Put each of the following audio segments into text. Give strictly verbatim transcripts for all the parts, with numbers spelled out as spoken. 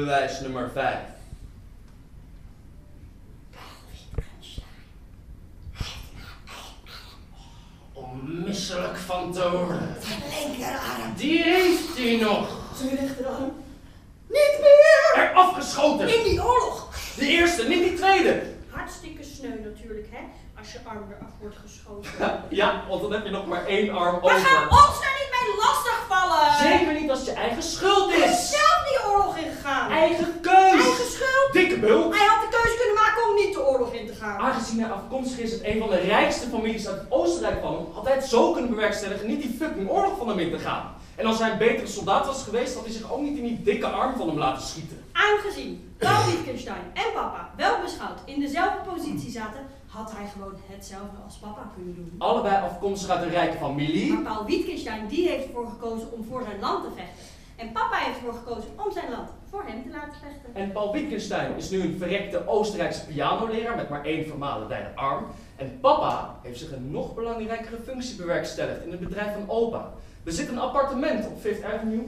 bewijs nummer vijf. Om misselijk van te worden. Zijn linkerarm. Die heeft hij nog. Zijn rechterarm. Niet meer. Er afgeschoten. In die oorlog. De eerste, niet die tweede. Hartstikke sneu natuurlijk, hè. Als je arm eraf wordt geschoten. Ja, want dan heb je nog maar één arm over. Maar ga ons daar niet mee lastigvallen. Zeker niet als het je eigen schuld is. Hij is zelf die oorlog ingegaan. Eigen keus. Eigen schuld. Dikke bult. Hij had de keuze kunnen maken om niet de oorlog in te gaan. Aangezien hij afkomstig is uit een van de rijkste families uit Oostenrijk kwam, had hij het zo kunnen bewerkstelligen niet die fucking oorlog van hem in te gaan. En als hij een betere soldaat was geweest, had hij zich ook niet in die dikke arm van hem laten schieten. Aangezien Paul Wittgenstein en papa wel beschouwd in dezelfde positie zaten, had hij gewoon hetzelfde als papa kunnen doen. Allebei afkomstig uit een rijke familie. Maar Paul Wittgenstein die heeft ervoor gekozen om voor zijn land te vechten. En papa heeft ervoor gekozen om zijn land voor hem te laten vechten. En Paul Wittgenstein is nu een verrekte Oostenrijkse pianoleraar met maar één vermalendijde arm. En papa heeft zich een nog belangrijkere functie bewerkstelligd in het bedrijf van opa. Er zit een appartement op Fifth Avenue,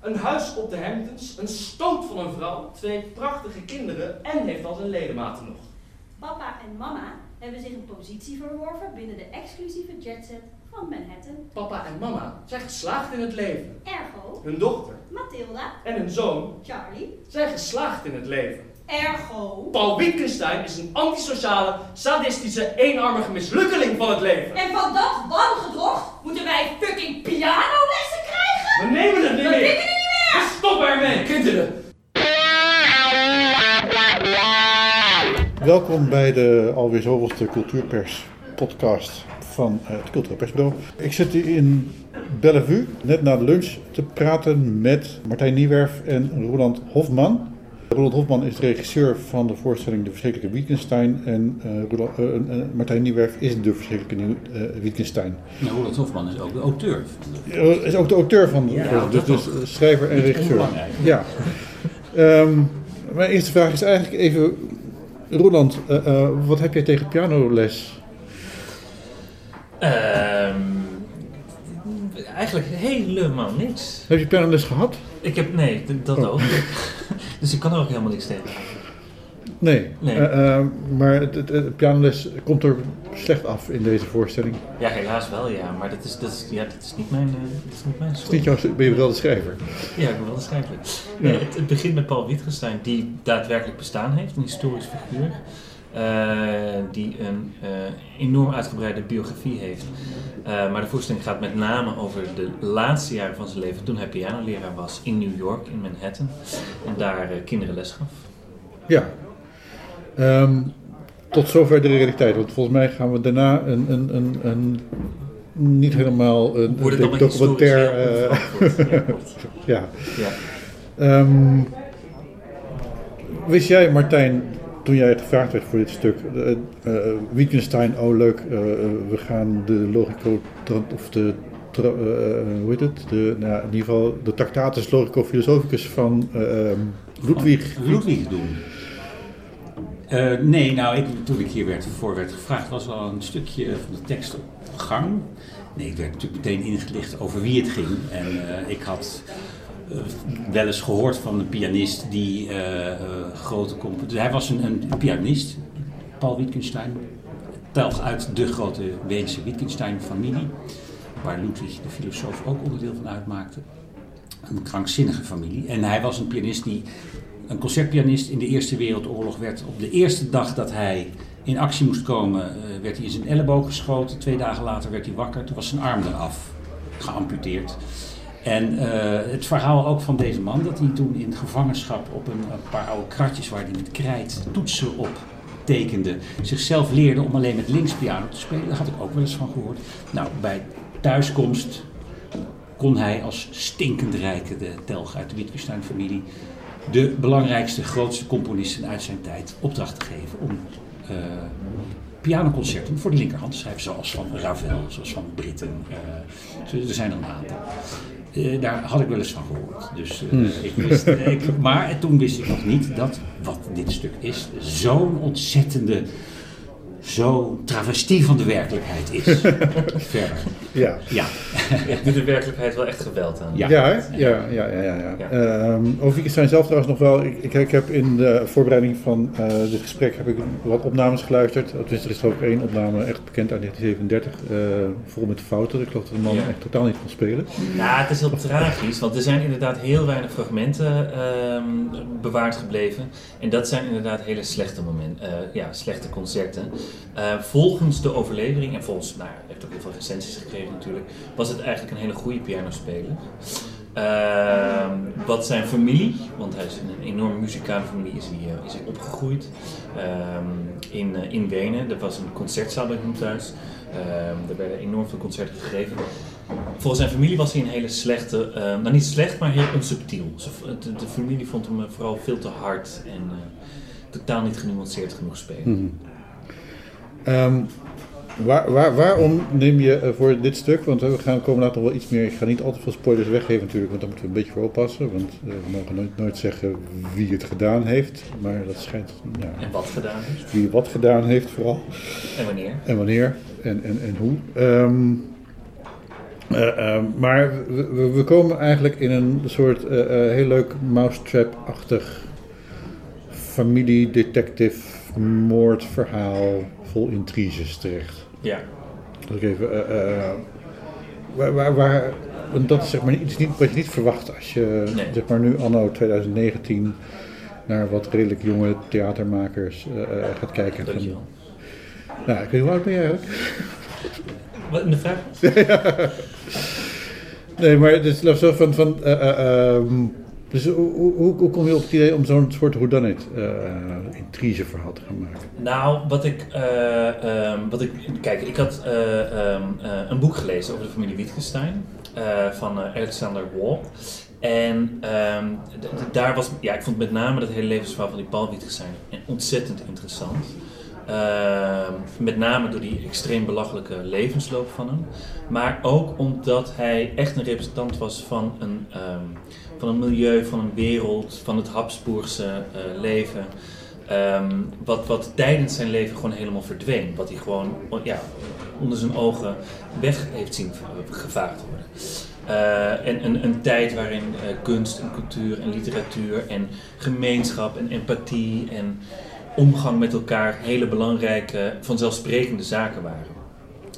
een huis op de Hamptons, een stoot van een vrouw, twee prachtige kinderen en heeft al zijn ledematen nog. Papa en mama hebben zich een positie verworven binnen de exclusieve jetset van Manhattan. Papa en mama zijn geslaagd in het leven. Ergo. Hun dochter. Mathilda. En hun zoon. Charlie. Zijn geslaagd in het leven. Ergo. Paul Wittgenstein is een antisociale, sadistische, eenarmige mislukkeling van het leven. En van dat wangedrocht moeten wij fucking pianolessen krijgen? We nemen het niet meer. We pikken het niet meer. We stoppen ermee. Kinderen. Welkom bij de alweer zoveelste Cultuurpers podcast van het Cultureel Persbureau. Ik zit hier in Bellevue, net na de lunch, te praten met Martijn Nieuwerf en Roland Hofman. Roland Hofman is de regisseur van de voorstelling De Verschrikkelijke Wittgenstein en uh, Roland, uh, uh, Martijn Nieuwerf is de Verschrikkelijke Nieuw, uh, Wittgenstein. Ja, Roland Hofman is ook de auteur. Van de... Is ook de auteur van de ja, ja, dus, dus schrijver en regisseur. Ja. um, mijn eerste vraag is eigenlijk even, Roland, uh, uh, wat heb jij tegen pianoles? Uh, eigenlijk helemaal niks. Heb je pianoles gehad? Ik heb, nee, dat oh. ook. Dus ik kan er ook helemaal niks tegen. Nee, nee. Uh, uh, maar de, de pianoles komt er slecht af in deze voorstelling. Ja, helaas wel, ja. Maar dat is, dat is, ja, dat is niet mijn uh, dat is niet mijn soort. Jou, ben je wel de schrijver? Ja, ik ben wel de schrijver. Ja. Ja, het, het begint met Paul Wittgenstein, die daadwerkelijk bestaan heeft, een historisch figuur. Uh, die een uh, enorm uitgebreide biografie heeft. Uh, maar de voorstelling gaat met name over de laatste jaren van zijn leven, toen hij pianoleraar was in New York, in Manhattan. En daar uh, kinderen les gaf. Ja. Um, tot zover de realiteit, want volgens mij gaan we daarna een, een, een, een niet helemaal een, een documentair... Uh, ja, ja. ja. Um, wist jij, Martijn, toen jij het gevraagd werd voor dit stuk, uh, uh, Wittgenstein, oh leuk, uh, we gaan de logico, of de, uh, hoe heet het, de, nou, in ieder geval de tractatus logico-filosoficus van uh, Ludwig. Ludwig doen. Uh, nee, nou, ik, toen ik hier werd, voor werd gevraagd, was al een stukje van de tekst op gang. Nee, ik werd natuurlijk meteen ingelicht over wie het ging. En uh, ik had uh, wel eens gehoord van een pianist die uh, uh, grote... Comp- dus hij was een, een pianist, Paul Wittgenstein. Telg uit de grote Weense Wittgenstein-familie, waar Ludwig de filosoof ook onderdeel van uitmaakte. Een krankzinnige familie. En hij was een pianist die... Een concertpianist in de Eerste Wereldoorlog werd op de eerste dag dat hij in actie moest komen, werd hij in zijn elleboog geschoten. Twee dagen later werd hij wakker, toen was zijn arm eraf, geamputeerd. En uh, het verhaal ook van deze man, dat hij toen in gevangenschap op een, een paar oude kratjes waar hij met krijt toetsen op tekende, zichzelf leerde om alleen met links piano te spelen, daar had ik ook wel eens van gehoord. Nou, bij thuiskomst kon hij als stinkend rijke, de telg uit de Wittgenstein-familie, de belangrijkste, grootste componisten uit zijn tijd opdracht te geven om uh, pianoconcerten voor de linkerhand te schrijven, zoals van Ravel, zoals van Britten. Uh, er zijn er een aantal. Uh, daar had ik wel eens van gehoord. Dus, uh, hmm. ik wist, ik, maar toen wist ik nog niet dat wat dit stuk is, zo'n ontzettende, zo'n travestie van de werkelijkheid is. Verder. Ja. Ja. Ik doe de werkelijkheid wel echt geweld aan. Ja, ja, ja, ja, ja, ja. ja. Um, over Wittgenstein zelf trouwens nog wel. Ik, ik, ik heb in de voorbereiding van uh, dit gesprek heb ik wat opnames geluisterd. Tenminste, er is er ook één opname echt bekend uit negentien zevenendertig. Uh, vol met fouten. Ik geloof dat de man ja. echt totaal niet kon spelen. Nou, het is heel tragisch. Want er zijn inderdaad heel weinig fragmenten um, bewaard gebleven. En dat zijn inderdaad hele slechte momenten. Uh, ja, slechte concerten. Uh, volgens de overlevering, en volgens, nou, heeft ook heel veel recensies gekregen natuurlijk, was het eigenlijk een hele goede pianospeler. Uh, wat zijn familie, want hij is in een enorme muzikale familie, is hij, uh, is hij opgegroeid uh, in, uh, in Wenen. Er was een concertzaal bij hem thuis, uh, er werden enorm veel concerten gegeven. Volgens zijn familie was hij een hele slechte, uh, nou niet slecht, maar heel onsubtiel. De, de familie vond hem vooral veel te hard en uh, totaal niet genuanceerd genoeg spelen. Mm-hmm. Um, waar, waar, waarom neem je uh, voor dit stuk, want we gaan komen later nog wel iets meer, ik ga niet al te veel spoilers weggeven natuurlijk, want daar moeten we een beetje voor oppassen, want uh, we mogen nooit, nooit zeggen wie het gedaan heeft, maar dat schijnt... Ja, en wat gedaan heeft. Wie wat gedaan heeft vooral. En wanneer. En wanneer, en, en, en hoe. Um, uh, uh, maar we, we komen eigenlijk in een soort uh, uh, heel leuk mousetrap-achtig familiedetective-moordverhaal. Vol intriges terecht. Ja. Dat ik even. Uh, uh, waar, waar, waar, want dat is zeg maar iets niet, wat je niet verwacht als je nee. zeg maar nu anno twintig negentien naar wat redelijk jonge theatermakers uh, gaat kijken. Dank je wel. Nou, ik weet hoe oud ben je eigenlijk? Wat in de vraag? ja. Nee, maar het is dus, zo van. van uh, uh, um, Dus hoe, hoe, hoe kom je op het idee om zo'n soort whodunit uh, intrigeverhaal te gaan maken? Nou, wat ik... Uh, um, wat ik kijk, ik had uh, um, uh, een boek gelezen over de familie Wittgenstein uh, van uh, Alexander Wolk. En um, d- d- daar was... Ja, ik vond met name dat hele levensverhaal van die Paul Wittgenstein ontzettend interessant. Uh, met name door die extreem belachelijke levensloop van hem. Maar ook omdat hij echt een representant was van een... Um, van een milieu, van een wereld, van het Habsburgse uh, leven. Um, wat, wat tijdens zijn leven gewoon helemaal verdween. Wat hij gewoon ja, onder zijn ogen weg heeft zien gevaagd worden. Uh, en een, een tijd waarin uh, kunst en cultuur en literatuur en gemeenschap en empathie en omgang met elkaar hele belangrijke, vanzelfsprekende zaken waren.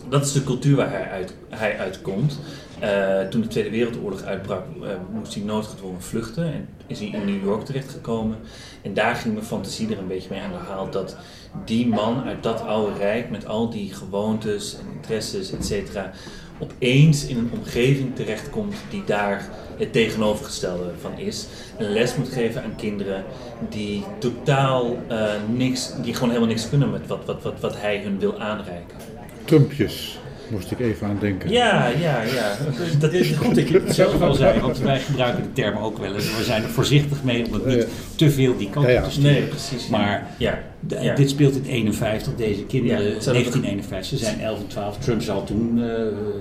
Dat is de cultuur waar hij uit, hij uitkomt. Uh, toen de Tweede Wereldoorlog uitbrak, uh, moest hij noodgedwongen vluchten en is hij in New York terechtgekomen. En daar ging mijn fantasie er een beetje mee aan de haal dat die man uit dat oude rijk met al die gewoontes en interesses, et cetera, opeens in een omgeving terechtkomt die daar het tegenovergestelde van is. Een les moet geven aan kinderen die totaal uh, niks, die gewoon helemaal niks kunnen met wat, wat, wat, wat hij hun wil aanreiken. Trumpjes. Moest ik even aan denken. Ja, ja, ja. Dat is goed dat je het zelf al zei, want wij gebruiken de termen ook wel eens. We zijn er voorzichtig mee om het niet te veel die kant op te sturen. Nee, precies. Maar ja. Ja. Ja. Dit speelt in negentien eenenvijftig, deze kinderen, ja, negentien eenenvijftig, ze zijn elf en twaalf. Trump zal toen uh,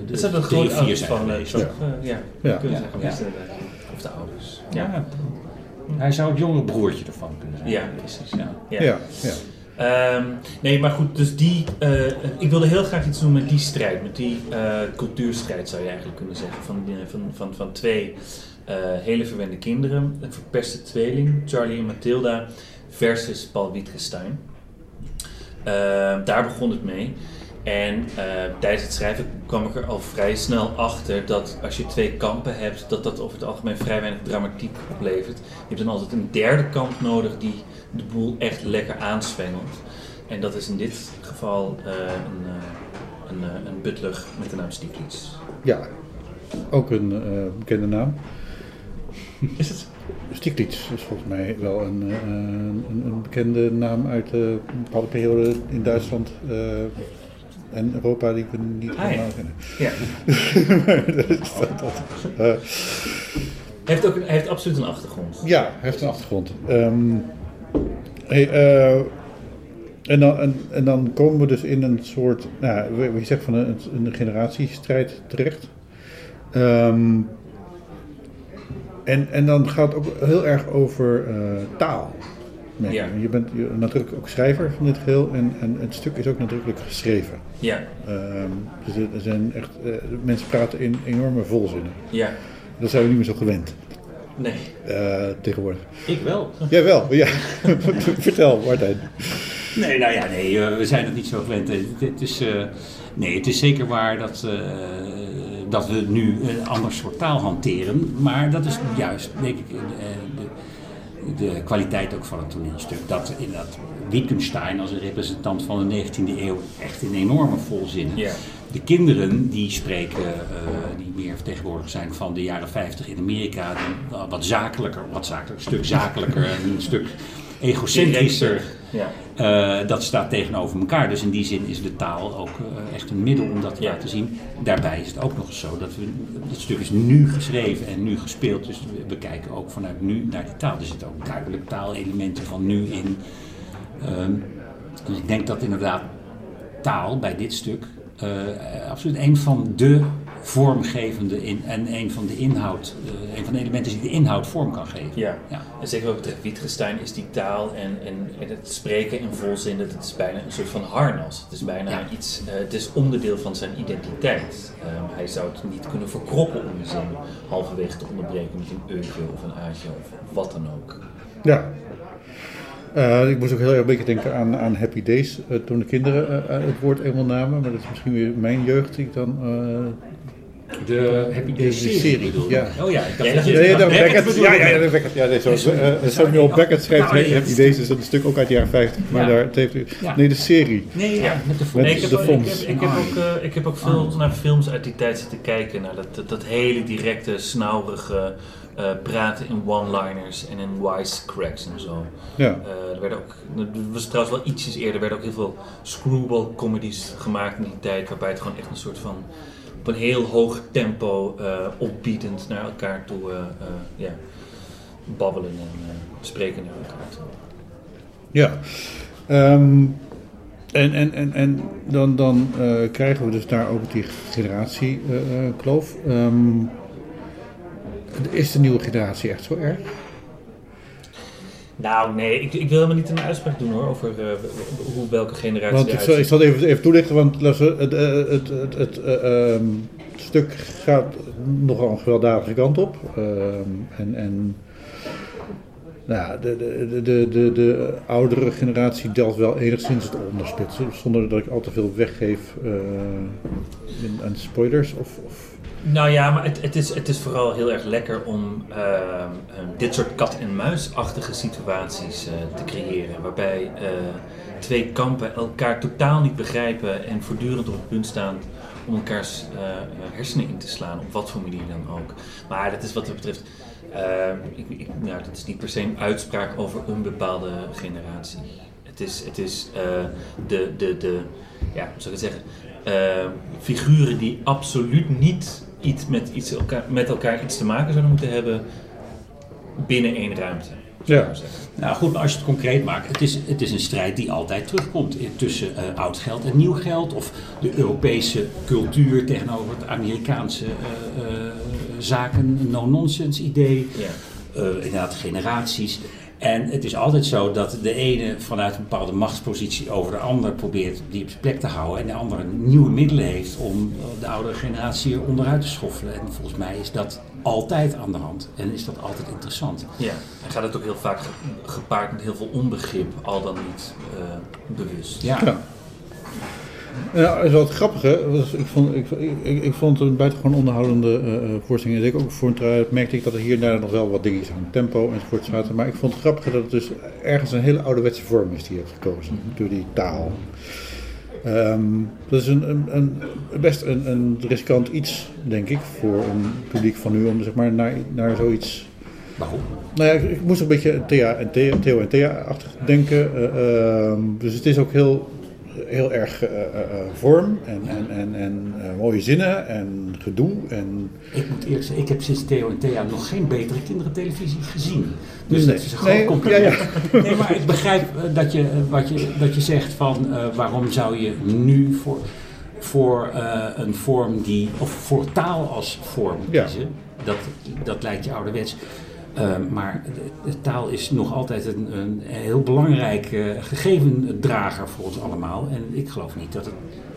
de zijn grote ouders zijn van lezen. Ja, ja. ja. ja. ja. Of de ouders. Ja. Ja. Hij zou het jonge broertje ervan kunnen zijn. Ja, precies. Ja, ja. ja. ja. Um, nee, maar goed, dus die, uh, ik wilde heel graag iets doen met die strijd, met die uh, cultuurstrijd zou je eigenlijk kunnen zeggen, van, van, van, van twee uh, hele verwende kinderen, een verpeste tweeling, Charlie en Mathilda versus Paul Wittgenstein. Uh, daar begon het mee en uh, tijdens het schrijven kwam ik er al vrij snel achter dat als je twee kampen hebt, dat dat over het algemeen vrij weinig dramatiek oplevert. Je hebt dan altijd een derde kamp nodig die de boel echt lekker aanswengelt. En dat is in dit geval uh, een, een, een, een butler met de naam Stieglitz. Ja, ook een uh, bekende naam. Is het? Stieglitz is volgens mij wel een, uh, een, een bekende naam uit uh, een bepaalde periode in Duitsland uh, en Europa die we niet ah, helemaal ja. kennen. Ja. maar dat is dat, dat, uh. Hij heeft, ook een, hij heeft absoluut een achtergrond. Ja, hij heeft een achtergrond. Um, Hey, uh, en, dan, en, en dan komen we dus in een soort, nou, je zegt van een, een generatiestrijd terecht. Um, en, en dan gaat het ook heel erg over uh, taal. merken. Ja. Je bent je, nadrukkelijk ook schrijver van dit geheel en, en het stuk is ook nadrukkelijk geschreven. Ja. Um, dus er zijn echt, uh, mensen praten in enorme volzinnen. Ja. Dat zijn we niet meer zo gewend. Nee. Uh, tegenwoordig. Ik wel. Jij wel, ja. Vertel, Martijn. Nee, nou ja, nee, uh, we zijn het niet zo gewend. Het is, uh, nee, het is zeker waar dat... Uh, dat we nu een ander soort taal hanteren, maar dat is juist, denk ik, de, de kwaliteit ook van het toneelstuk. Dat inderdaad Wittgenstein als een representant van de negentiende eeuw echt in enorme volzinnen. Ja. De kinderen die spreken, uh, die meer vertegenwoordigd zijn van de jaren vijftig in Amerika, die, uh, wat zakelijker, wat zakelijker, een stuk zakelijker, een stuk egocentrischer. Ja. Uh, dat staat tegenover elkaar. Dus in die zin is de taal ook uh, echt een middel om dat te ja. laten zien. Daarbij is het ook nog eens zo dat we... Het stuk is nu geschreven en nu gespeeld. Dus we kijken ook vanuit nu naar die taal. Er zitten ook duidelijk taalelementen van nu in. Um, dus ik denk dat inderdaad taal bij dit stuk... Uh, absoluut een van de vormgevende in, en een van de inhoud, uh, een van de elementen die de inhoud vorm kan geven. Ja, ja. En zeker wat betreft Wittgenstein is die taal en, en, en het spreken in volzin, dat het is bijna een soort van harnas. Het is bijna ja. iets, uh, het is onderdeel van zijn identiteit. Um, hij zou het niet kunnen verkroppen om zijn zin halverwege te onderbreken met een eutje of een aatje of wat dan ook. Ja. Uh, ik moest ook heel erg een beetje denken aan, aan Happy Days, uh, toen de kinderen uh, het woord eenmaal namen, maar dat is misschien weer mijn jeugd die ik dan... Uh, de Happy Days serie, serie ja. Oh ja, ik dacht dat je het Beckett Ja, ja, ja, Beckett, ja nee, zo, zo, uh, Samuel Beckett schrijft nou, Happy Days, is dat een stuk ook uit de jaren vijftig, maar ja. daar heeft u... Ja. Nee, de serie. Nee, ja, met de fonds. Nee, ik, heb, ik, heb, ik, heb ook, uh, ik heb ook veel naar films uit die tijd zitten kijken, naar dat, dat, dat hele directe, snauwrige... Uh, praten in one-liners en in wisecracks en zo. Ja. Uh, er werden ook, dat was trouwens wel ietsjes eerder, er werden ook heel veel screwball comedies gemaakt in die tijd, waarbij het gewoon echt een soort van op een heel hoog tempo uh, opbiedend naar elkaar toe uh, uh, yeah, babbelen en uh, spreken naar elkaar toe. Ja. Um, en, en, en, en dan, dan uh, krijgen we dus daar ook die generatiekloof. Uh, um, Is de nieuwe generatie echt zo erg? Nou, nee, ik, ik wil helemaal niet een uitspraak doen hoor, over uh, hoe, welke generatie want ik zal, ik zal het even, even toelichten, want het, het, het, het, het, uh, um, het stuk gaat nogal een gewelddadige kant op. Uh, en, en nou, de, de, de, de, de oudere generatie deelt wel enigszins het onderspit, zonder dat ik al te veel weggeef uh, in, aan spoilers of... of Nou ja, maar het, het, is, het is vooral heel erg lekker om uh, dit soort kat-en-muis-achtige situaties uh, te creëren. Waarbij uh, twee kampen elkaar totaal niet begrijpen en voortdurend op het punt staan om elkaars uh, hersenen in te slaan. Op wat voor manier dan ook. Maar dat is wat dat betreft, uh, ik, ik, nou, dat is niet per se een uitspraak over een bepaalde generatie. Het is, het is uh, de, de, de, ja, hoe zou ik het zeggen, uh, figuren die absoluut niet... Iets met, iets elkaar, met elkaar iets te maken zouden moeten hebben binnen één ruimte. Ja. Nou goed, maar als je het concreet maakt, het is, het is een strijd die altijd terugkomt tussen uh, oud geld en nieuw geld, of de Europese cultuur tegenover het Amerikaanse uh, uh, zaken, no-nonsense idee, ja. uh, inderdaad generaties. En het is altijd zo dat de ene vanuit een bepaalde machtspositie over de ander probeert die op zijn plek te houden. En de andere nieuwe middelen heeft om de oudere generatie onderuit te schoffelen. En volgens mij is dat altijd aan de hand. En is dat altijd interessant. Ja, en gaat het ook heel vaak gepaard met heel veel onbegrip, al dan niet uh, bewust. Ja. Ja. Ja, dat is wel het grappige. Was, ik, vond, ik, ik, ik vond het een buitengewoon onderhoudende uh, voorstelling. En ik ook voor een trui merkte ik dat er hier en daar nog wel wat dingetjes aan tempo enzovoort zaten. Maar ik vond het grappige dat het dus ergens een hele ouderwetse vorm is die je hebt gekozen. Door die taal. Um, dat is een, een, een, best een, een riskant iets, denk ik, voor een publiek van nu om zeg maar naar, naar zoiets... Waarom? Nou ja, ik, ik moest een beetje Theo en Thea, Theo en Thea-achtig denken. Uh, um, dus het is ook heel... heel erg uh, uh, vorm en, en, en, en uh, mooie zinnen en gedoe. En... Ik moet eerlijk zeggen, ik heb sinds Theo en Thea nog geen betere kinderentelevisie gezien. Dus nee. Dat is een groot nee, compliment. Ja, ja. Nee, maar ik begrijp uh, dat, je, uh, wat je, dat je zegt van uh, waarom zou je nu voor, voor uh, een vorm die, of voor taal als vorm kiezen. Ja. Dat, dat lijkt je ouderwets. Uh, maar de, de taal is nog altijd een, een heel belangrijk uh, gegevendrager voor ons allemaal. En ik geloof niet dat het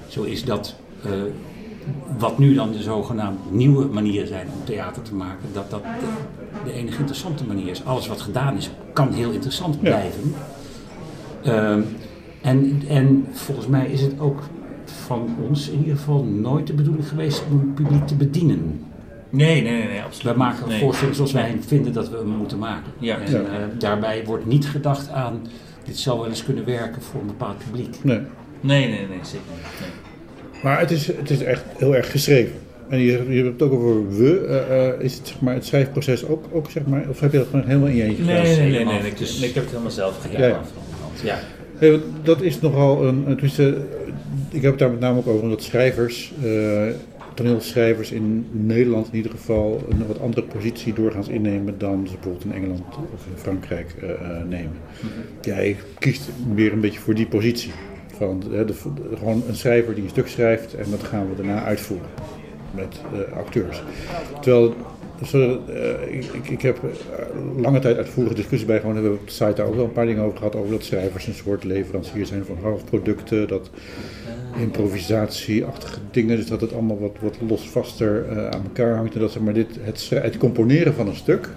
zo is dat uh, wat nu dan de zogenaamd nieuwe manieren zijn om theater te maken, dat dat de, de enige interessante manier is. Alles wat gedaan is, kan heel interessant blijven. Ja. Uh, en, en volgens mij is het ook van ons in ieder geval nooit de bedoeling geweest om het publiek te bedienen. Nee, nee, nee, nee, absoluut. We maken een nee. voorstelling zoals wij vinden dat we hem moeten maken. Ja. En ja. Uh, daarbij wordt niet gedacht aan, dit zou wel eens kunnen werken voor een bepaald publiek. Nee, nee, nee, nee zeker niet. Nee. Maar het is, het is echt heel erg geschreven. En je, je hebt het ook over we. Uh, uh, is het, zeg maar, het schrijfproces ook, ook, zeg maar, of heb je dat gewoon helemaal in je eentje gedaan? Nee, nee, nee, nee, nee, dus, nee, ik heb het helemaal zelf gedaan. Ja, ja. Ja. Hey, dat is nogal een, tenminste, ik heb het daar met name ook over, omdat schrijvers... Uh, toneelschrijvers in Nederland in ieder geval een wat andere positie doorgaans innemen dan ze bijvoorbeeld in Engeland of in Frankrijk uh, nemen. Jij kiest weer een beetje voor die positie. Van, de, de, gewoon een schrijver die een stuk schrijft en dat gaan we daarna uitvoeren met uh, acteurs. Terwijl, zo, uh, ik, ik heb lange tijd uitvoerige discussies bij, gewoon hebben we op de site daar ook wel een paar dingen over gehad, over dat schrijvers een soort leverancier zijn van halfproducten, dat improvisatieachtige dingen, dus dat het allemaal wat, wat losvaster uh, aan elkaar hangt en dat ze maar dit, het, het componeren van een stuk.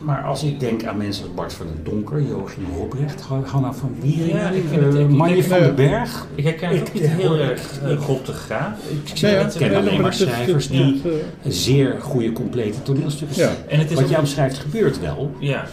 Maar als ik denk aan mensen als Bart van den Donker, Joachim Robrecht, Hanna van Wiering, ja, uh, Manje van den Berg. Ik herken het niet heel erg op de graaf. Ik ken ja, ja, alleen ja, maar schrijvers die het, uh, zeer goede, complete toneelstukken ja. En het is wat jij beschrijft gebeurt wel. Ja.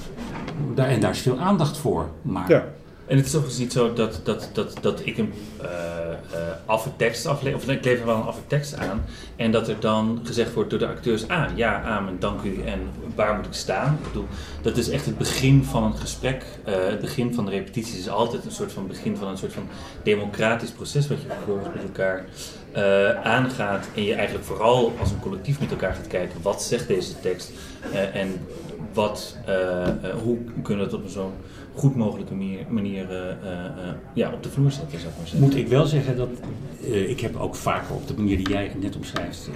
Daar, en daar is veel aandacht voor. Maar ja. En het is toch niet zo dat, dat, dat, dat ik een uh, uh, affe tekst aflever, of ik lever wel een affe tekst aan, en dat er dan gezegd wordt door de acteurs, ah ja, amen, dank u, en waar moet ik staan? Ik bedoel, dat is echt het begin van een gesprek, uh, het begin van de repetities is altijd een soort van begin van een soort van democratisch proces wat je vervolgens met elkaar uh, aangaat en je eigenlijk vooral als een collectief met elkaar gaat kijken, wat zegt deze tekst uh, en wat, uh, uh, hoe kunnen we dat op zo'n goed mogelijke manier, manier uh, uh, ja, op de vloer zetten, zou ik maar zeggen. Moet ik wel zeggen dat, uh, ik heb ook vaker op de manier die jij net omschrijft,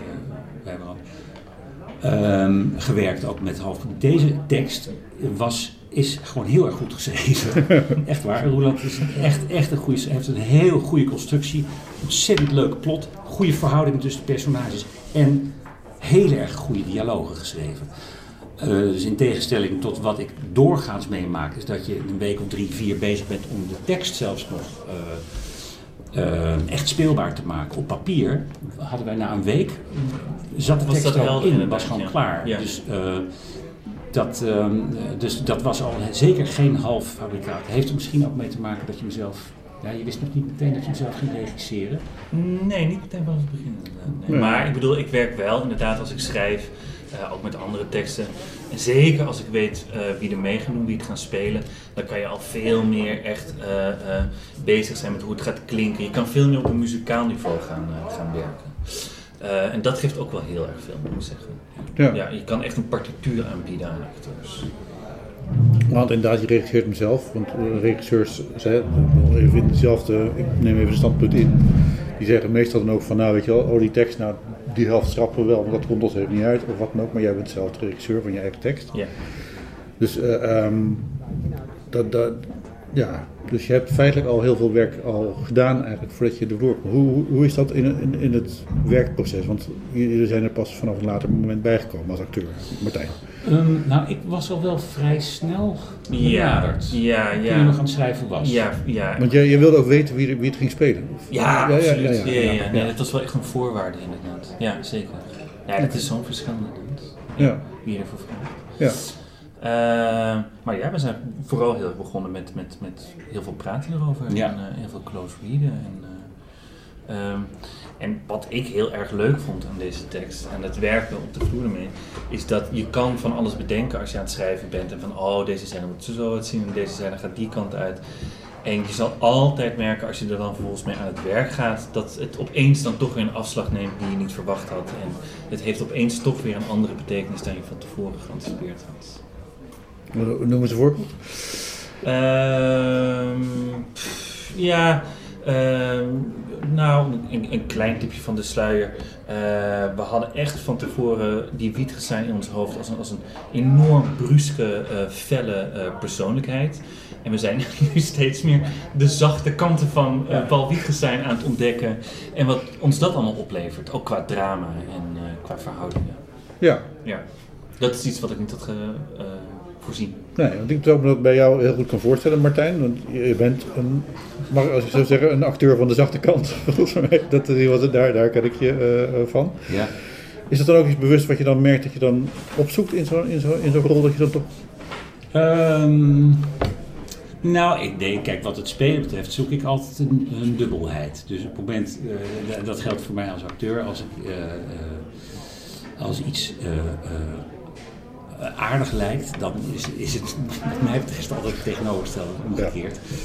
uh, um, gewerkt ook met half. Deze tekst was, is gewoon heel erg goed geschreven. Echt waar, Roland is echt, echt een goede, heeft een heel goede constructie, ontzettend leuk plot, goede verhouding tussen de personages en heel erg goede dialogen geschreven. Uh, dus in tegenstelling tot wat ik doorgaans meemaak, is dat je een week of drie, vier bezig bent om de tekst zelfs nog uh, uh, echt speelbaar te maken. Op papier hadden wij na een week, zat de was tekst al in, was gewoon ja. klaar. Ja. Dus, uh, dat, uh, dus dat was al zeker geen half fabrikaat. Heeft er misschien ook mee te maken dat je mezelf... Ja, je wist nog niet meteen dat je zelf ging regisseren? Nee, niet meteen vanaf het begin. Nee. Nee. Maar ik bedoel, ik werk wel inderdaad als ik schrijf, uh, ook met andere teksten. En zeker als ik weet uh, wie er mee gaan doen, wie het gaan spelen, dan kan je al veel meer echt uh, uh, bezig zijn met hoe het gaat klinken. Je kan veel meer op een muzikaal niveau gaan, uh, gaan werken. Uh, en dat geeft ook wel heel erg veel, moet ik zeggen. Ja. Ja, je kan echt een partituur aanbieden aan acteurs. Want inderdaad, je regisseert hem zelf, want regisseurs zijn even in hetzelfde, ik neem even een standpunt in, die zeggen meestal dan ook van, nou weet je wel, oh die tekst, nou die helft schrappen we wel, want dat komt ons even niet uit, of wat dan ook, maar jij bent zelf de regisseur van je eigen tekst. Ja. Dus, uh, um, dat, dat, ja. dus je hebt feitelijk al heel veel werk al gedaan eigenlijk voordat je de vloer komt. Hoe, hoe is dat in, in, in het werkproces? Want jullie zijn er pas vanaf een later moment bijgekomen als acteur, Martijn. Um, nou, ik was al wel vrij snel benaderd ja, ja, ja. toen je nog aan het schrijven was. Ja, ja. Want jij, jij wilde ook weten wie, wie het ging spelen? Of? Ja, ja, absoluut. Ja, ja, ja, ja. Ja, ja, ja. Nee, dat was wel echt een voorwaarde inderdaad. Ja, zeker. Ja, dat is zo'n verschillende ding. Ja, ja. Wie ervoor vraagt. Ja. Uh, maar ja, we zijn vooral heel erg begonnen met, met, met heel veel praten hierover ja. en uh, heel veel close readen. En, uh, um, en wat ik heel erg leuk vond aan deze tekst, en het werken op de vloer ermee, is dat je kan van alles bedenken als je aan het schrijven bent. En van, oh, deze scène moet zo uitzien en deze scène gaat die kant uit. En je zal altijd merken als je er dan vervolgens mee aan het werk gaat, dat het opeens dan toch weer een afslag neemt die je niet verwacht had. En het heeft opeens toch weer een andere betekenis dan je van tevoren geanticipeerd had. Noem eens een voorbeeld. Uh, ja, Uh, nou, een, een klein tipje van de sluier. Uh, we hadden echt van tevoren die Wittgenstein in ons hoofd als een, als een enorm bruske, uh, felle uh, persoonlijkheid. En we zijn nu steeds meer de zachte kanten van uh, Paul Wittgenstein aan het ontdekken. En wat ons dat allemaal oplevert, ook qua drama en uh, qua verhoudingen. Ja. ja. Dat is iets wat ik niet had ge, uh, voorzien. Nee, want ik denk dat ik bij jou heel goed kan voorstellen, Martijn. Want je bent een, mag, als ik zou zeggen, een acteur van de zachte kant. dat, die was het, daar, daar ken ik je uh, van. Ja. Is dat dan ook iets bewust wat je dan merkt dat je dan opzoekt in zo'n in zo, in zo'n rol? Dat je dan toch... Um... Nou, ik denk, kijk, wat het spelen betreft zoek ik altijd een, een dubbelheid. Dus op het moment, uh, dat geldt voor mij als acteur, als ik uh, uh, als iets uh, uh, aardig lijkt, dan is, is het wat mij betreft altijd het tegenovergestelde omgekeerd. Ja.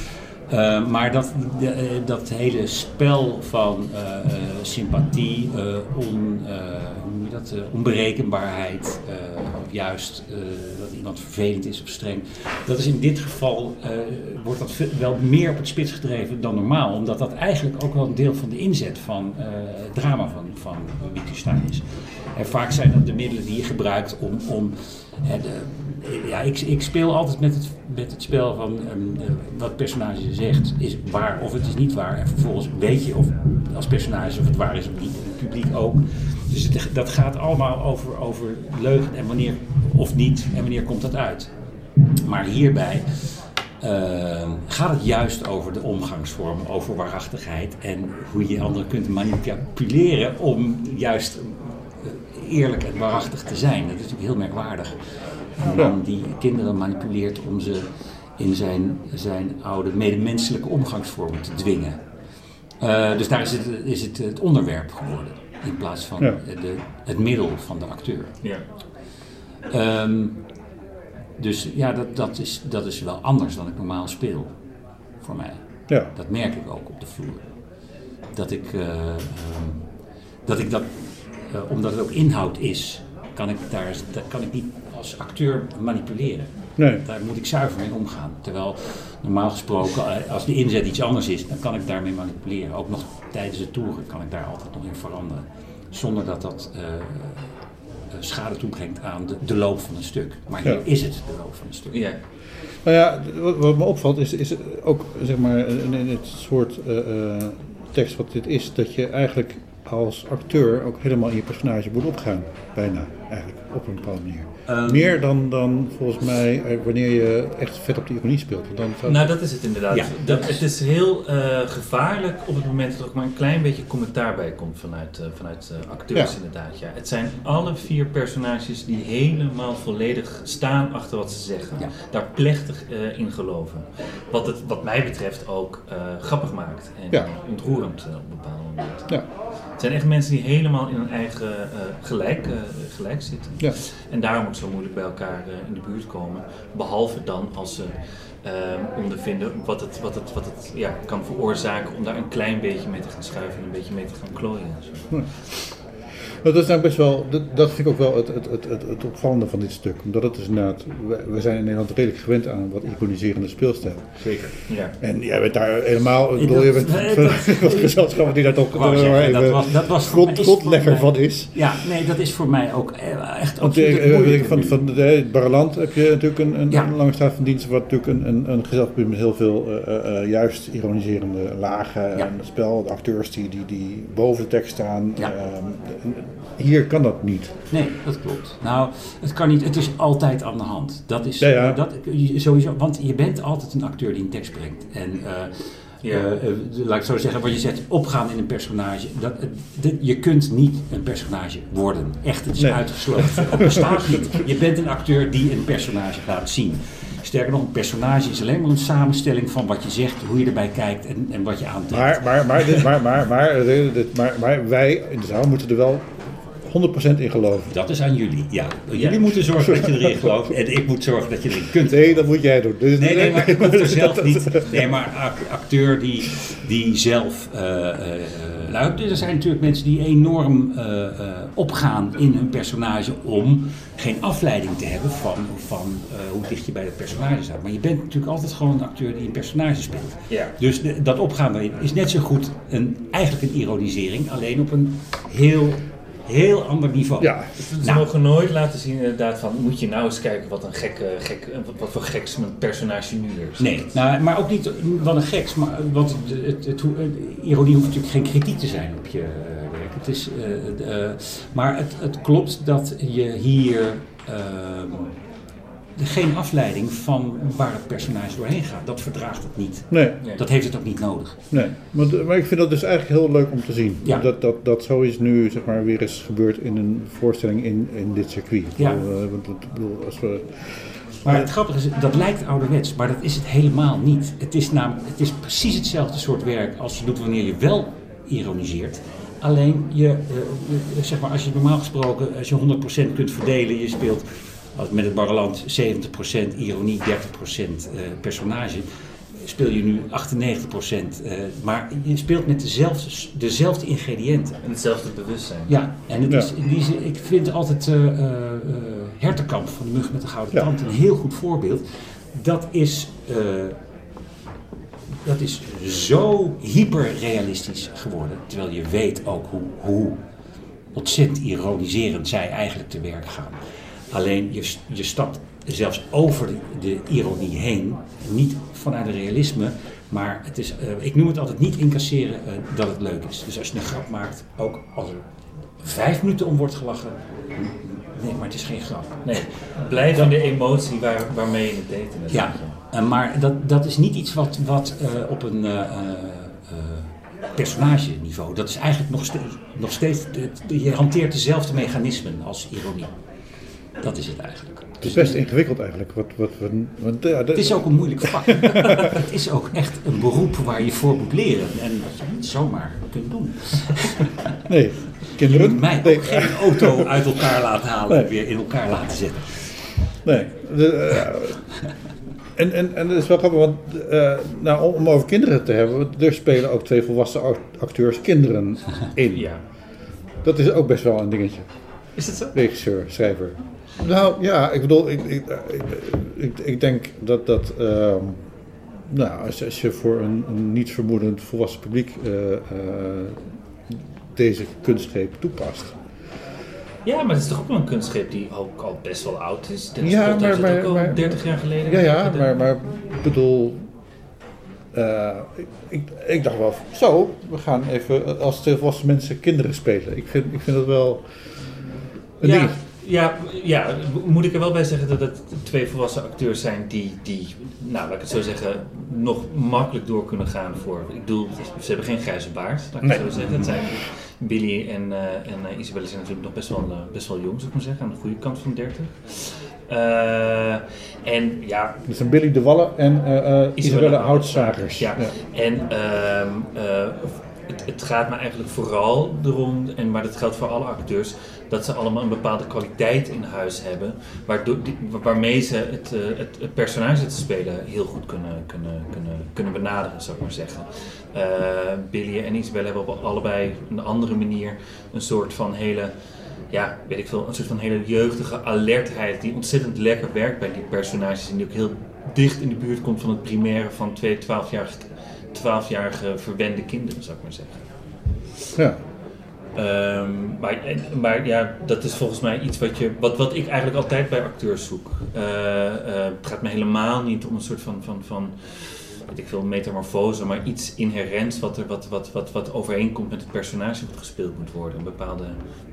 Uh, maar dat, uh, dat hele spel van uh, uh, sympathie, uh, on, uh, hoe noem je dat, uh, onberekenbaarheid... Uh, juist uh, dat iemand vervelend is of streng. Dat is in dit geval, uh, wordt dat wel meer op het spits gedreven dan normaal, omdat dat eigenlijk ook wel een deel van de inzet van uh, het drama van, van Wittgenstein is. En vaak zijn dat de middelen die je gebruikt om... om uh, de, ja, ik, ik speel altijd met het, met het spel van um, uh, wat personage zegt is waar of het is niet waar. En vervolgens weet je of als personage of het waar is of niet. En het publiek ook. Dus het, dat gaat allemaal over, over leugen en wanneer of niet en wanneer komt dat uit. Maar hierbij uh, gaat het juist over de omgangsvorm, over waarachtigheid en hoe je anderen kunt manipuleren om juist eerlijk en waarachtig te zijn. Dat is natuurlijk heel merkwaardig. Een man die kinderen manipuleert om ze in zijn, zijn oude medemenselijke omgangsvormen te dwingen. Uh, dus daar is het, is het het onderwerp geworden. In plaats van ja. de, het middel van de acteur. Ja. Um, dus ja, dat, dat, is, dat is wel anders dan ik normaal speel. Voor mij. Ja. Dat merk ik ook op de vloer. Dat ik uh, um, dat, ik dat uh, omdat het ook inhoud is, kan ik, daar, dat kan ik niet als acteur manipuleren. Nee. Daar moet ik zuiver mee omgaan. Terwijl normaal gesproken, als de inzet iets anders is, dan kan ik daarmee manipuleren. Ook nog tijdens de toeren kan ik daar altijd nog in veranderen. Zonder dat dat uh, schade toebrengt aan de, de loop van een stuk. Maar hier ja. is het de loop van een stuk. Ja. Nou ja, wat, wat me opvalt is, is ook zeg maar in het soort uh, tekst wat dit is, dat je eigenlijk als acteur ook helemaal in je personage moet opgaan. Bijna, eigenlijk, op een bepaalde manier. Um, Meer dan, dan volgens mij wanneer je echt vet op de ironie speelt. Dan zou... Nou, dat is het inderdaad. Ja, dat, dat is... Het is heel uh, gevaarlijk op het moment dat er ook maar een klein beetje commentaar bij komt vanuit, uh, vanuit uh, acteurs ja. inderdaad. Ja. Het zijn alle vier personages die helemaal volledig staan achter wat ze zeggen. Ja. Daar plechtig uh, in geloven. Wat het wat mij betreft ook uh, grappig maakt en ja. ontroerend uh, op een bepaalde moment. Ja. Het zijn echt mensen die helemaal in hun eigen uh, gelijk, uh, gelijk zitten. Ja. En daarom ook zo moeilijk bij elkaar uh, in de buurt komen. Behalve dan als ze uh, ondervinden wat het, wat het, wat het ja, kan veroorzaken om daar een klein beetje mee te gaan schuiven en een beetje mee te gaan klooien. En zo. Ja. Nou, dat is nou best wel, dat, dat vind ik ook wel het, het, het, het, het opvallende van dit stuk. Omdat het is inderdaad, we zijn in Nederland redelijk gewend aan wat iconiserende speelstijl. Zeker, ja. En jij bent daar helemaal, ik bedoel, je bent van het gezelschap die daar toch grondlegger van is. Ja, nee, dat is voor mij ook echt absoluut. Van, van het Barreland heb je natuurlijk een, een, ja. een lange staat van diensten, wat natuurlijk een, een, een gezelschap is met heel veel uh, uh, juist ironiserende lagen. Ja. En het spel, de acteurs die, die, die boven de tekst staan. Ja. Um, Hier kan dat niet. Nee, dat klopt. Nou, het kan niet. Het is altijd aan de hand. Dat is ja, ja. Dat, sowieso. Want je bent altijd een acteur die een tekst brengt. En uh, ja. uh, uh, laat ik zo zeggen, wat je zegt, opgaan in een personage. Dat, uh, dit, je kunt niet een personage worden. Echt, het is nee. uitgesloten. Dat bestaat niet. Je bent een acteur die een personage laat zien. Sterker nog, een personage is alleen maar een samenstelling van wat je zegt, hoe je erbij kijkt en, en wat je aantrekt. Maar, maar, maar, dit, maar, maar, maar, dit, maar, maar wij in de zaal moeten er wel honderd procent in geloven. Dat is aan jullie, ja. Jullie ja. moeten zorgen Sorry. dat je erin gelooft en ik moet zorgen dat je erin kunt. Nee, dat moet jij doen. Dus nee, nee, maar ik hoef er zelf niet. Nee, maar acteur die, die zelf uh, uh, luidt. Er zijn natuurlijk mensen die enorm uh, uh, opgaan in hun personage om geen afleiding te hebben van, van uh, hoe dicht je bij dat personage staat. Maar je bent natuurlijk altijd gewoon een acteur die een personage speelt. Ja. Dus de, dat opgaan is net zo goed een, eigenlijk een ironisering, alleen op een heel... heel ander niveau. Ja. Ze nou. mogen nooit laten zien inderdaad van, moet je nou eens kijken wat een gek, gek, wat voor geks mijn personage nu is. Nee, nou, maar ook niet wat een geks, maar, want het, het, het, ironie hoeft natuurlijk geen kritiek te zijn op je werk. Het is, uh, uh, maar het, het klopt dat je hier uh, geen afleiding van waar het personage doorheen gaat. Dat verdraagt het niet. Nee. nee. Dat heeft het ook niet nodig. Nee, maar, maar ik vind dat dus eigenlijk heel leuk om te zien. Ja. Dat, dat, dat zo is nu zeg maar, weer eens gebeurd in een voorstelling in, in dit circuit. Ja. Want, ik bedoel, als we... Maar het grappige is, dat lijkt ouderwets, maar dat is het helemaal niet. Het is, namelijk, het is precies hetzelfde soort werk als je doet wanneer je wel ironiseert. Alleen, je, uh, zeg maar, als je normaal gesproken, als je honderd procent kunt verdelen, je speelt... Met het Barreland zeventig procent ironie, dertig procent personage. Speel je nu achtennegentig procent. Maar je speelt met dezelfde, dezelfde ingrediënten. En hetzelfde bewustzijn. Ja, en het ja. Is, in die zin, ik vind altijd uh, uh, Hertekamp van de mug met de gouden Tand ja. een heel goed voorbeeld. Dat is, uh, dat is zo hyperrealistisch geworden. Terwijl je weet ook hoe, hoe ontzettend ironiserend zij eigenlijk te werk gaan. Alleen je, je stapt zelfs over de, de ironie heen, niet vanuit het realisme, maar het is, uh, ik noem het altijd niet incasseren uh, dat het leuk is. Dus als je een grap maakt, ook als er vijf minuten om wordt gelachen, nee, maar het is geen grap. Nee, blijf dan de emotie waar, waarmee je het deed. Ja, uh, maar dat, dat is niet iets wat, wat uh, op een... Uh, uh, personageniveau, dat is eigenlijk nog steeds, nog steeds je hanteert dezelfde mechanismen als ironie. Dat is het eigenlijk. Het is best ingewikkeld eigenlijk. Wat, wat, wat, wat, ja, dat... Het is ook een moeilijk vak. Het is ook echt een beroep waar je voor moet leren. En dat je niet zomaar kunt doen. Nee, kinderen. Je moet mij nee. ook geen auto uit elkaar laten halen. Nee. En weer in elkaar laten zetten. Nee. De, uh, en, en, en dat is wel grappig. Want uh, nou, om over kinderen te hebben. Er spelen ook twee volwassen acteurs kinderen in. Ja. Dat is ook best wel een dingetje. Is dat zo? Regisseur, schrijver. Nou ja, ik bedoel, ik, ik, ik, ik, ik denk dat dat, uh, nou, als, als je voor een, een niet vermoedend volwassen publiek uh, uh, deze kunstgreep toepast. Ja, maar het is toch ook wel een kunstgreep die ook al best wel oud is. Dennis ja, Potter maar, maar, ook al maar, dertig jaar geleden. Ja, ja de... maar, maar bedoel, uh, ik, ik, ik dacht wel, zo, we gaan even als twee volwassen mensen kinderen spelen. Ik vind, ik vind dat wel een ja. ding. Ja, ja, moet ik er wel bij zeggen dat het twee volwassen acteurs zijn die, die, nou laat ik het zo zeggen, nog makkelijk door kunnen gaan voor, ik bedoel, ze hebben geen grijze baard, laat ik het nee. zo zeggen. Het zijn Billie en, uh, en uh, Isabelle zijn natuurlijk nog best wel, uh, best wel jong, zou ik maar zeggen, aan de goede kant van dertig. Uh, en ja... Dat zijn Billie de Wallen en uh, uh, Isabelle, Isabelle Houtsagers. Ja, ja. en... Uh, uh, Het, het gaat me eigenlijk vooral erom, en maar dat geldt voor alle acteurs, dat ze allemaal een bepaalde kwaliteit in huis hebben, waardoor, die, waarmee ze het, uh, het, het personage te spelen heel goed kunnen, kunnen, kunnen, kunnen benaderen, zou ik maar zeggen. Uh, Billie en Isabelle hebben op allebei een andere manier een soort van hele, ja, weet ik veel, een soort van hele jeugdige alertheid die ontzettend lekker werkt bij die personages en die ook heel dicht in de buurt komt van het primaire van twee twaalfjarige twaalfjarige verwende kinderen, zou ik maar zeggen. Ja. Um, maar, maar ja, dat is volgens mij iets wat je, wat, wat ik eigenlijk altijd bij acteurs zoek. Uh, uh, het gaat me helemaal niet om een soort van, van, van weet ik veel, metamorfose, maar iets inherents wat, er, wat, wat, wat, wat overeenkomt met het personage dat gespeeld moet worden. Een bepaalde,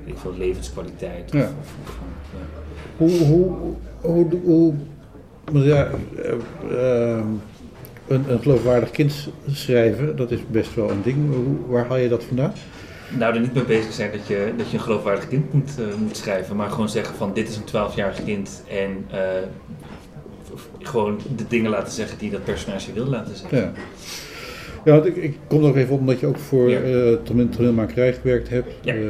weet ik veel, levenskwaliteit. Of, ja. Of, of, ja. Hoe, hoe, hoe, hoe, hoe ja, uh, uh, Een, een geloofwaardig kind schrijven, dat is best wel een ding. Hoe, waar haal je dat vandaan? Nou, er niet mee bezig zijn dat je, dat je een geloofwaardig kind moet, uh, moet schrijven. Maar gewoon zeggen van, dit is een twaalfjarig kind. En uh, gewoon de dingen laten zeggen die dat personage wil laten zeggen. Ja. Ja, ik, ik kom nog even op omdat je ook voor ja. uh, toneelmakerij gewerkt hebt, ja. uh,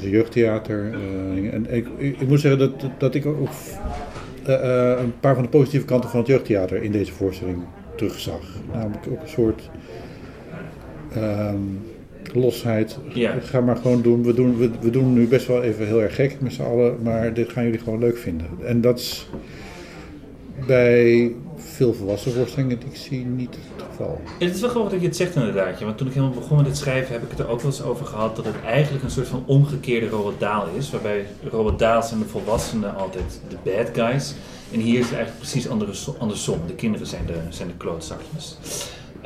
dus jeugdtheater. Uh, en ik, ik moet zeggen dat, dat ik ook uh, uh, een paar van de positieve kanten van het jeugdtheater in deze voorstelling terugzag. Namelijk ook een soort uh, losheid. Ja. Ga maar gewoon doen. We doen, we, we doen nu best wel even heel erg gek met z'n allen, maar dit gaan jullie gewoon leuk vinden. En dat is bij veel volwassen voorstellingen die ik zie niet het geval. Ja, het is wel grappig dat je het zegt inderdaad. Ja, want toen ik helemaal begon met het schrijven heb ik het er ook wel eens over gehad dat het eigenlijk een soort van omgekeerde Robert Daal is. Waarbij Robert Daal zijn de volwassenen altijd de bad guys. En hier is het eigenlijk precies andersom. De kinderen zijn de, zijn de klootzakjes.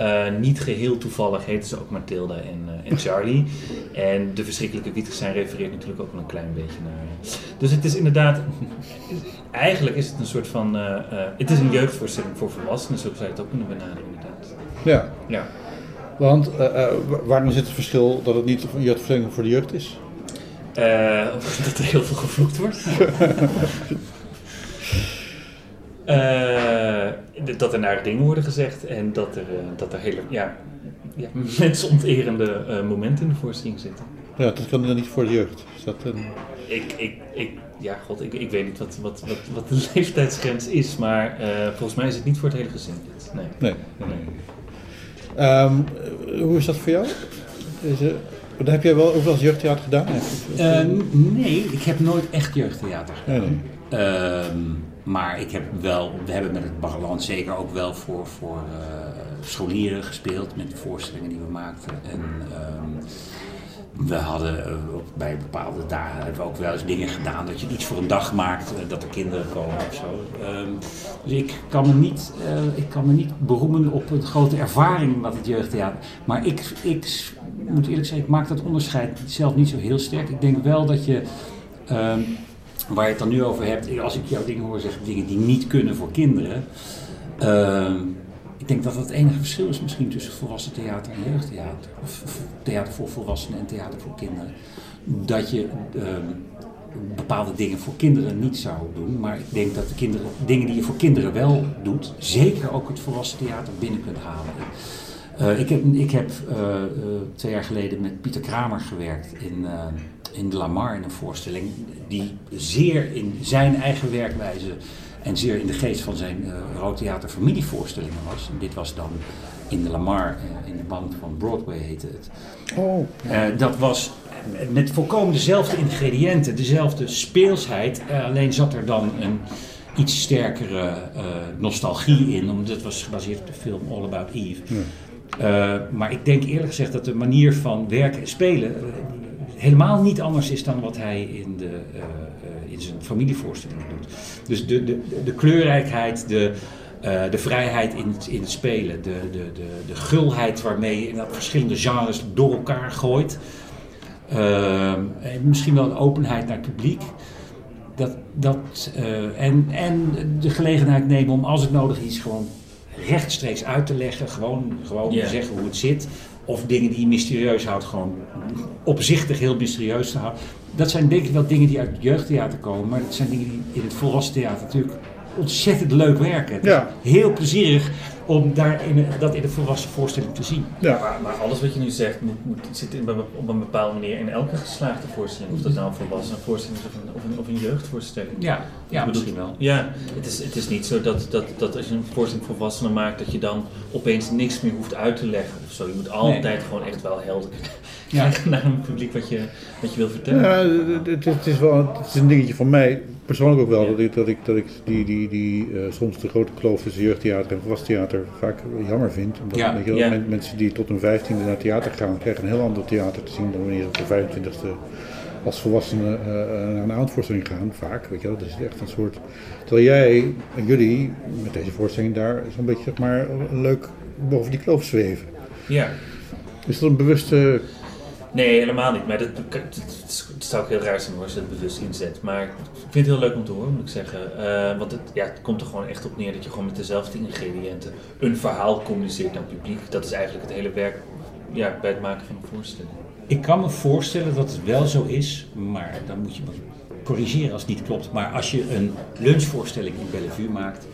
Uh, niet geheel toevallig heten ze ook Mathilda en, uh, en Charlie. En De Verschrikkelijke Wittgenstein refereert natuurlijk ook wel een klein beetje naar. Dus het is inderdaad, eigenlijk is het een soort van, uh, uh, het is een jeugdvoorstelling voor volwassenen, zo zou je het ook kunnen benaderen inderdaad. Ja, ja. Want uh, uh, waarom zit het verschil dat het niet een jeugdvoorstelling voor de jeugd is? Uh, dat er heel veel gevloekt wordt. Uh, dat er nare dingen worden gezegd en dat er, uh, dat er hele ja, ja, mensonterende uh, momenten in de voorstelling zitten. Ja, dat kan dan niet voor de jeugd. Is dat een... ik, ik, ik, ja, god, ik, ik weet niet wat, wat, wat, wat de leeftijdsgrens is, maar uh, volgens mij is het niet voor het hele gezin. Nee. nee, nee, nee. Um, hoe is dat voor jou? Is, uh, dat heb jij wel ook wel eens jeugdtheater gedaan? Uh, nee, ik heb nooit echt jeugdtheater gedaan. Nee, nee. Um, Maar ik heb wel, we hebben met het Barreland zeker ook wel voor, voor uh, scholieren gespeeld met de voorstellingen die we maakten. En uh, we hadden uh, bij bepaalde dagen hebben we ook wel eens dingen gedaan dat je iets voor een dag maakt, uh, dat er kinderen komen of zo. Uh, dus ik kan, me niet, uh, ik kan me niet beroemen op een grote ervaring wat het jeugdtheater. Maar ik, ik moet eerlijk zeggen, ik maak dat onderscheid zelf niet zo heel sterk. Ik denk wel dat je... Uh, Waar je het dan nu over hebt, als ik jouw dingen hoor zeggen, dingen die niet kunnen voor kinderen. Uh, ik denk dat dat het enige verschil is misschien tussen volwassen theater en jeugdtheater. Of theater voor volwassenen en theater voor kinderen. Dat je uh, bepaalde dingen voor kinderen niet zou doen. Maar ik denk dat de kinderen, dingen die je voor kinderen wel doet, zeker ook het volwassen theater binnen kunt halen. Uh, ik heb, ik heb uh, uh, twee jaar geleden met Pieter Kramer gewerkt in... Uh, in de Lamar, in een voorstelling die zeer in zijn eigen werkwijze en zeer in de geest van zijn uh, roodtheater familievoorstellingen was. En dit was dan in de Lamar, uh, in de band van Broadway heette het. Oh. Uh, dat was met volkomen dezelfde ingrediënten, dezelfde speelsheid, uh, alleen zat er dan een iets sterkere uh, nostalgie in, omdat het was gebaseerd op de film All About Eve. Ja. Uh, maar ik denk eerlijk gezegd dat de manier van werken en spelen uh, helemaal niet anders is dan wat hij in, de, uh, uh, in zijn familievoorstellingen doet. Dus de, de, de kleurrijkheid, de, uh, de vrijheid in het, in het spelen, de, de, de, de gulheid waarmee je verschillende genres door elkaar gooit. Uh, en misschien wel een openheid naar het publiek. Dat, dat, uh, en, en de gelegenheid nemen om als het nodig is gewoon rechtstreeks uit te leggen. Gewoon, gewoon yeah. zeggen hoe het zit. Of dingen die je mysterieus houdt, gewoon opzichtig heel mysterieus te houden. Dat zijn denk ik wel dingen die uit het jeugdtheater komen, maar dat zijn dingen die in het volwassen theater natuurlijk ontzettend leuk werken. Het ja. is heel plezierig om daar in, dat in de volwassen voorstelling te zien. Ja. Maar, maar alles wat je nu zegt moet, moet, zit in, op een bepaalde manier in elke geslaagde voorstelling. Of dat nou een volwassen voorstelling is of een, of een, of een jeugdvoorstelling. Ja, ja misschien wel. Ja, het is, het is niet zo dat, dat, dat als je een voorstelling voor volwassenen maakt, dat je dan opeens niks meer hoeft uit te leggen of zo. Je moet altijd nee. gewoon echt wel helder ja. naar een publiek wat je, wat je wil vertellen. Ja, het, het, is wel, het is een dingetje van mij. Persoonlijk ook wel, ja. dat ik, dat ik, dat ik die, die, die uh, soms de grote kloof tussen jeugdtheater en volwassentheater vaak jammer vind. Omdat ja. heel ja. men, mensen die tot hun vijftiende naar theater gaan, krijgen een heel ander theater te zien dan wanneer ze op de vijfentwintigste als volwassenen uh, naar een avondvoorstelling gaan. Vaak, weet je wel, dat is echt een soort... Terwijl jij en jullie met deze voorstelling daar zo'n beetje, zeg maar, leuk boven die kloof zweven. Ja. Is dat een bewuste... Nee, helemaal niet. Maar dat, dat, dat, dat zou ook heel raar zijn hoor, als je het bewust inzet. Maar ik vind het heel leuk om te horen, moet ik zeggen. Uh, want het, ja, het komt er gewoon echt op neer dat je gewoon met dezelfde ingrediënten een verhaal communiceert aan het publiek. Dat is eigenlijk het hele werk ja, bij het maken van een voorstelling. Ik kan me voorstellen dat het wel zo is, maar dan moet je me corrigeren als het niet klopt. Maar als je een lunchvoorstelling in Bellevue maakt,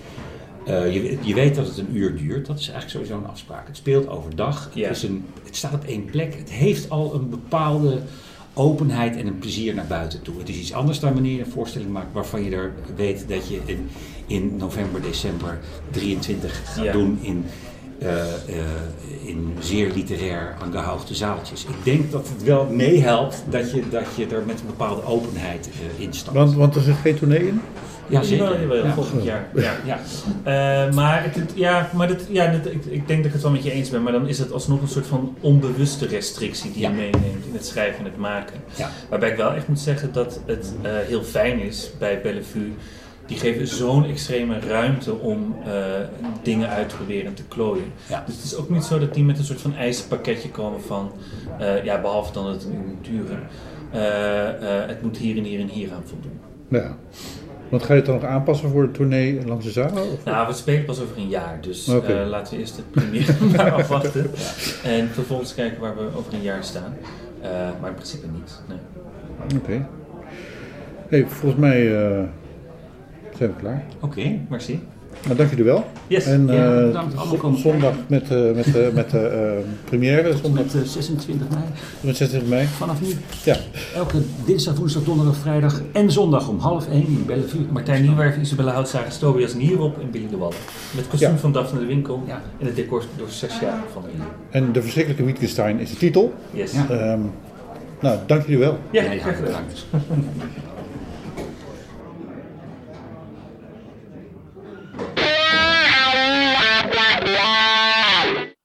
Uh, je, je weet dat het een uur duurt, dat is eigenlijk sowieso een afspraak. Het speelt overdag, het, ja. is een, het staat op één plek, het heeft al een bepaalde openheid en een plezier naar buiten toe. Het is iets anders dan wanneer je een voorstelling maakt waarvan je er weet dat je in, in november, december drieëntwintig gaat ja. doen in, uh, uh, in zeer literair aangehouden zaaltjes. Ik denk dat het wel meehelpt dat je, dat je er met een bepaalde openheid uh, instapt. Want, want er zit geen toneel in? Ja, zeker. Ja, volgend jaar. Ja. Ja. Uh, maar het, het, ja, maar dit, ja, dit, ik, ik denk dat ik het wel met je eens ben, maar dan is het alsnog een soort van onbewuste restrictie die ja. je meeneemt in het schrijven en het maken. Ja. Waarbij ik wel echt moet zeggen dat het uh, heel fijn is bij Bellevue. Die geven zo'n extreme ruimte om uh, dingen uit te proberen en te klooien. Ja. Dus het is ook niet zo dat die met een soort van eisenpakketje komen van, uh, ja, behalve dan dat het moet duren. Uh, uh, het moet hier en hier en hier aan voldoen. Ja. Want ga je het dan nog aanpassen voor de tournee in Landse Zalen? Nou, we spelen pas over een jaar, dus okay. uh, laten we eerst de première maar afwachten. Ja. En vervolgens kijken waar we over een jaar staan. Uh, maar in principe niet, nee. Oké. Okay. Hey, volgens mij uh, zijn we klaar. Oké, okay, merci. Nou, dank jullie wel. Yes. En uh, ja, bedankt, allemaal zondag met, uh, met, uh, met de uh, première. Zondag. Met uh, zesentwintig mei. Met zesentwintig mei. Vanaf nu. Ja. Elke dinsdag, woensdag, donderdag, vrijdag en zondag om half één in Bellevue. Martijn Nieuwerf, Isabelle de Houtsagers, Tobias Nierop en Billie de Wallen. Met kostuum ja. van Daphne de Winkel ja. en het decor door zes jaar van Billie. En De verschrikkelijke Wittgenstein is de titel. Yes. Ja. Um, nou, dank jullie wel. Ja, ja, ja, ja, bedankt.